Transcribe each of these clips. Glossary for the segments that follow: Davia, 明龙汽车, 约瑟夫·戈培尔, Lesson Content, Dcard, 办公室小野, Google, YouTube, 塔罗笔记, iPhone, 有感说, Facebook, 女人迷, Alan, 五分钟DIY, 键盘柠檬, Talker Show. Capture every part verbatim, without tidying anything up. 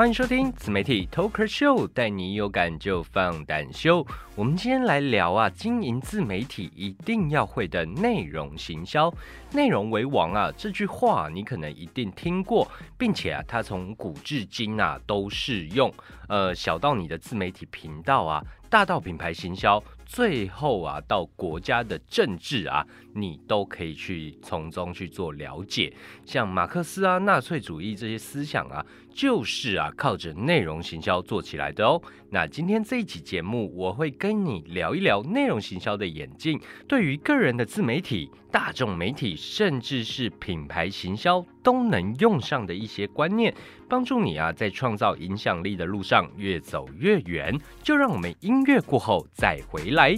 欢迎收听自媒体 Talker Show， 带你有感就放胆秀。我们今天来聊啊，经营自媒体一定要会的内容行销。内容为王啊，这句话你可能一定听过，并且啊，它从古至今啊都适用。呃，小到你的自媒体频道啊，大到品牌行销，最后啊到国家的政治啊，你都可以去从中去做了解。像马克思啊、纳粹主义这些思想啊，就是啊靠着内容行销做起来的哦。那今天这一期节目，我会跟你聊一聊内容行销的演进，对于个人的自媒体、大众媒体，甚至是品牌行销都能用上的一些观念，帮助你啊在创造影响力的路上越走越远。就让我们音乐过后再回来。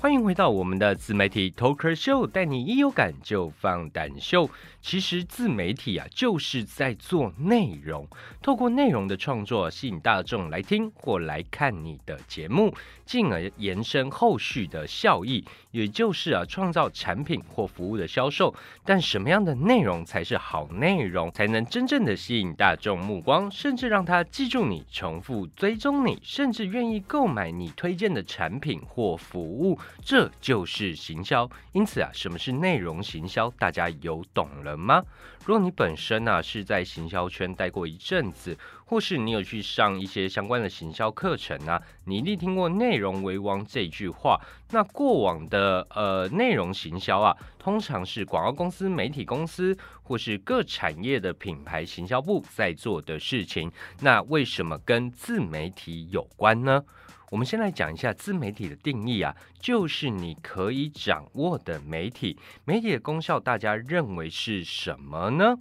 欢迎回到我们的自媒体 Talker Show， 带你一有感就放胆秀。其实自媒体啊，就是在做内容，透过内容的创作吸引大众来听或来看你的节目，进而延伸后续的效益，也就是啊创造产品或服务的销售。但什么样的内容才是好内容，才能真正的吸引大众目光，甚至让他记住你、重复追踪你，甚至愿意购买你推荐的产品或服务？这就是行销。因此啊，什么是内容行销？大家有懂了吗？如果你本身啊是在行销圈待过一阵子，或是你有去上一些相关的行销课程啊，你一定听过内容为王这句话。那过往的呃内容行销啊，通常是广告公司、媒体公司或是各产业的品牌行销部在做的事情。那为什么跟自媒体有关呢？我们先来讲一下自媒体的定义啊，就是你可以掌握的媒体。媒体的功效大家认为是什么呢？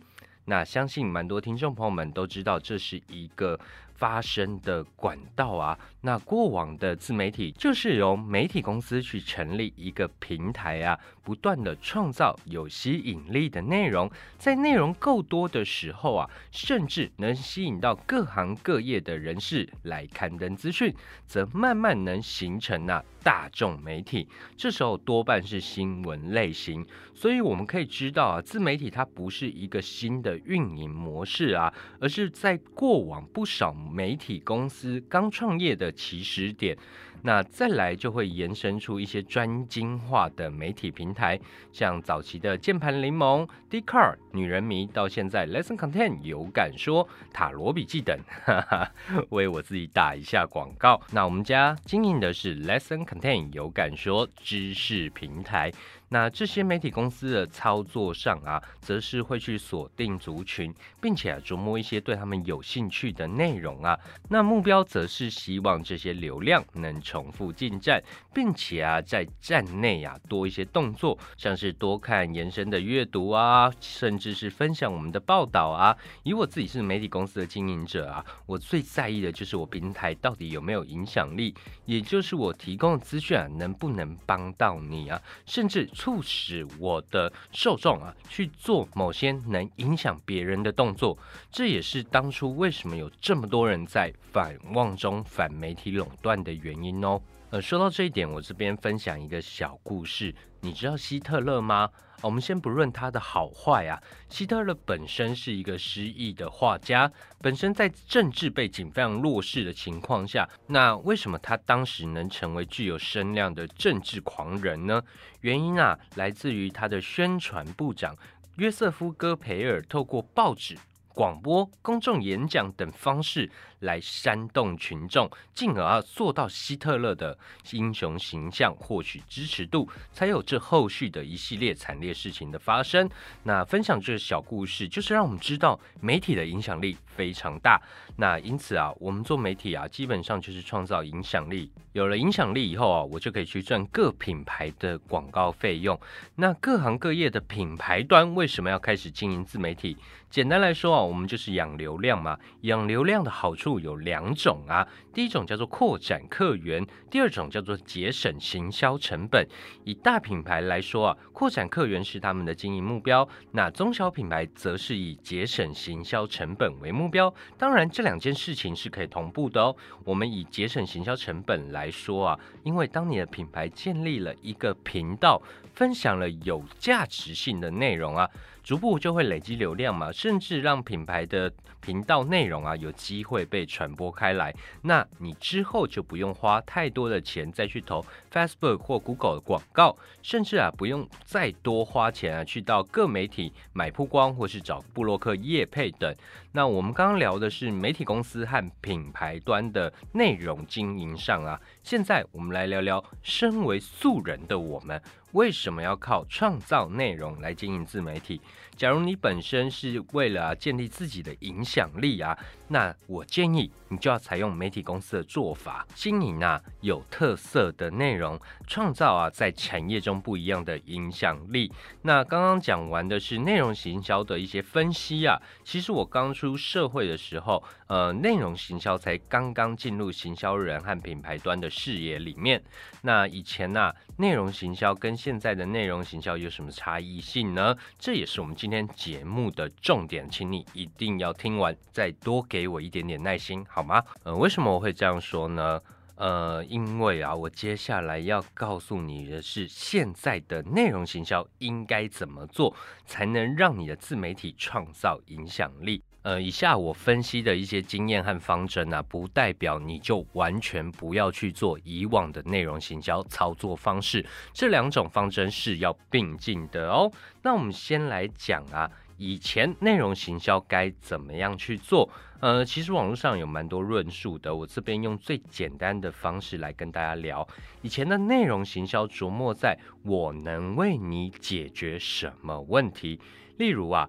那相信蛮多听众朋友们都知道，这是一个发声的管道啊。那过往的自媒体就是由媒体公司去成立一个平台啊，不断的创造有吸引力的内容，在内容够多的时候啊，甚至能吸引到各行各业的人士来刊登资讯，则慢慢能形成啊大众媒体。这时候多半是新闻类型，所以我们可以知道啊，自媒体它不是一个新的运营模式啊，而是在过往不少媒体公司刚创业的起始点。那再来就会延伸出一些专精化的媒体平台，像早期的键盘柠檬、Dcard、女人迷，到现在 Lesson Content 有感说、塔罗笔记等，哈哈，为我自己打一下广告。那我们家经营的是 Lesson Content 有感说知识平台。那这些媒体公司的操作上啊，则是会去锁定族群，并且、啊、琢磨一些对他们有兴趣的内容啊。那目标则是希望这些流量能重复进站，并且啊，在站内啊多一些动作，像是多看延伸的阅读啊，甚至是分享我们的报道啊。以我自己是媒体公司的经营者啊，我最在意的就是我平台到底有没有影响力，也就是我提供的资讯啊，能不能帮到你啊，甚至促使我的受众啊去做某些能影响别人的动作。这也是当初为什么有这么多人在反旺中反媒体垄断的原因哦。呃，说到这一点，我这边分享一个小故事。你知道希特勒吗？哦、我们先不论他的好坏啊，希特勒本身是一个失意的画家，本身在政治背景非常弱势的情况下，那为什么他当时能成为具有声量的政治狂人呢？原因啊，来自于他的宣传部长约瑟夫·戈培尔透过报纸、广播、公众演讲等方式来煽动群众，进而、啊、做到希特勒的英雄形象，获取支持度，才有这后续的一系列惨烈事情的发生。那分享这个小故事，就是让我们知道媒体的影响力非常大。那因此啊，我们做媒体啊，基本上就是创造影响力。有了影响力以后啊，我就可以去赚各品牌的广告费用。那各行各业的品牌端为什么要开始经营自媒体？简单来说啊，我们就是养流量嘛。养流量的好处处有两种啊，第一种叫做扩展客源，第二种叫做节省行销成本。以大品牌来说啊，扩展客源是他们的经营目标，那中小品牌则是以节省行销成本为目标。当然，这两件事情是可以同步的哦。我们以节省行销成本来说啊，因为当你的品牌建立了一个频道，分享了有价值性的内容啊，逐步就会累积流量嘛，甚至让品牌的频道内容啊有机会被传播开来。那你之后就不用花太多的钱再去投 Facebook 或 Google 的广告，甚至啊不用再多花钱啊去到各媒体买曝光或是找部落客业配等。那我们刚刚聊的是媒体公司和品牌端的内容经营上啊，现在我们来聊聊身为素人的我们为什么要靠创造内容来经营自媒体。假如你本身是为了、啊、建立自己的影响力啊，那我建议你就要采用媒体公司的做法，经营啊有特色的内容，创造啊在产业中不一样的影响力。那刚刚讲完的是内容行销的一些分析啊，其实我刚出社会的时候，呃，内容行销才刚刚进入行销人和品牌端的视野里面。那以前啊，内容行销跟现在的内容行销有什么差异性呢？这也是我们今天节目的重点，请你一定要听完，再多给我一点点耐心，好吗？呃，为什么我会这样说呢？呃，因为啊，我接下来要告诉你的是，现在的内容行销应该怎么做，才能让你的自媒体创造影响力。呃，以下我分析的一些经验和方针啊，不代表你就完全不要去做以往的内容行销操作方式，这两种方针是要并进的哦。那我们先来讲啊，以前内容行销该怎么样去做？呃，其实网络上有蛮多论述的，我这边用最简单的方式来跟大家聊。以前的内容行销琢磨在我能为你解决什么问题，例如啊，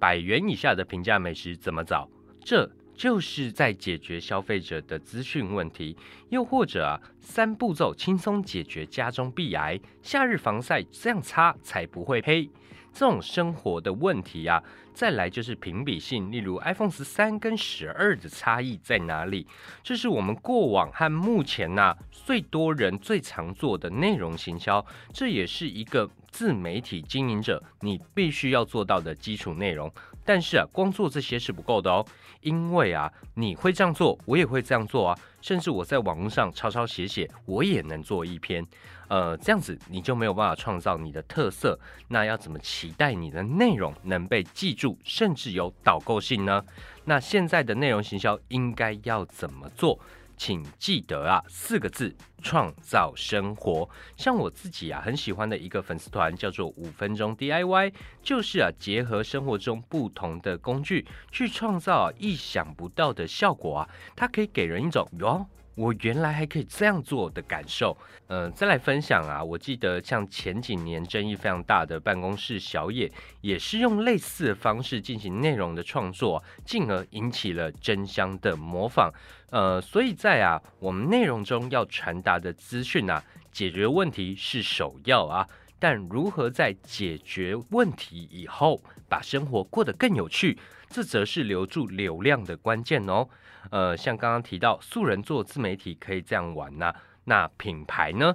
百元以下的平价美食怎么找？这就是在解决消费者的资讯问题。又或者啊，三步骤轻松解决家中壁癌，夏日防晒这样擦才不会黑。这种生活的问题啊，再来就是评比性，例如 iPhone 十三跟十二的差异在哪里？这是我们过往和目前啊最多人最常做的内容行销，这也是一个自媒体经营者你必须要做到的基础内容。但是啊，光做这些是不够的哦，因为啊，你会这样做，我也会这样做啊，甚至我在网络上抄抄写写，我也能做一篇。呃，这样子你就没有办法创造你的特色。那要怎么期待你的内容能被记住，甚至有导购性呢？那现在的内容行销应该要怎么做？请记得啊，四个字：创造生活。像我自己啊，很喜欢的一个粉丝团叫做五分钟 D I Y， 就是啊，结合生活中不同的工具，去创造、啊、意想不到的效果啊，它可以给人一种哟，我原来还可以这样做的感受。呃，再来分享啊，我记得像前几年争议非常大的办公室小野，也是用类似的方式进行内容的创作，进而引起了争相的模仿。呃，所以在啊，我们内容中要传达的资讯啊，解决问题是首要啊，但如何在解决问题以后，把生活过得更有趣，这则是留住流量的关键哦。呃，像刚刚提到，素人做自媒体可以这样玩呐、啊。那品牌呢？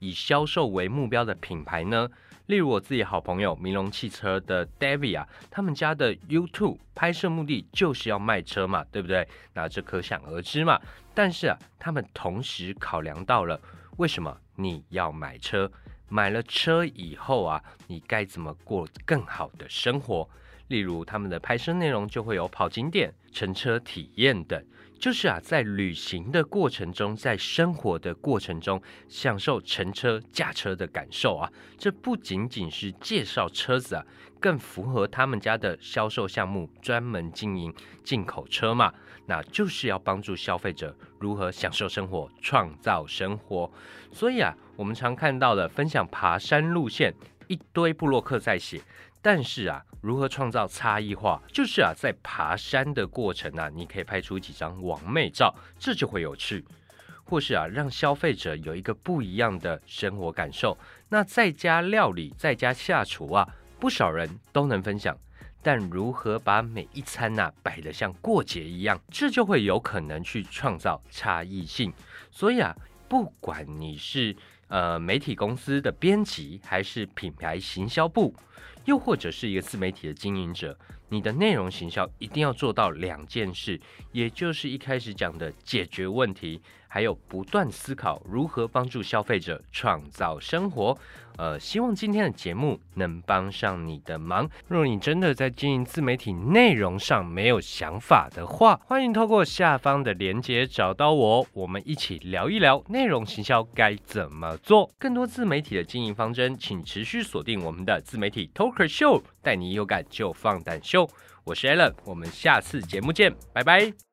以销售为目标的品牌呢？例如我自己好朋友明龙汽车的 Davia， 他们家的 YouTube 拍摄目的就是要卖车嘛，对不对？那这可想而知嘛。但是啊，他们同时考量到了为什么你要买车，买了车以后啊，你该怎么过更好的生活？例如他们的拍摄内容就会有跑景点、乘车体验等，就是啊，在旅行的过程中，在生活的过程中，享受乘车、驾车的感受啊。这不仅仅是介绍车子啊，更符合他们家的销售项目，专门经营进口车嘛，那就是要帮助消费者如何享受生活、创造生活。所以啊，我们常看到的分享爬山路线，一堆部落客在写。但是啊，如何创造差异化？就是啊，在爬山的过程啊，你可以拍出几张网美照，这就会有趣，或是啊，让消费者有一个不一样的生活感受。那在家料理、在家下厨啊，不少人都能分享。但如何把每一餐呐、啊、摆得像过节一样，这就会有可能去创造差异性。所以啊，不管你是呃媒体公司的编辑，还是品牌行销部，又或者是一个自媒体的经营者，你的内容行销一定要做到两件事，也就是一开始讲的解决问题，还有不断思考如何帮助消费者创造生活。呃，希望今天的节目能帮上你的忙。若你真的在经营自媒体内容上没有想法的话，欢迎透过下方的连结找到我，我们一起聊一聊内容行销该怎么做。更多自媒体的经营方针，请持续锁定我们的自媒体 Talker Show， 带你有感就放胆秀。我是 Alan， 我们下次节目见，拜拜。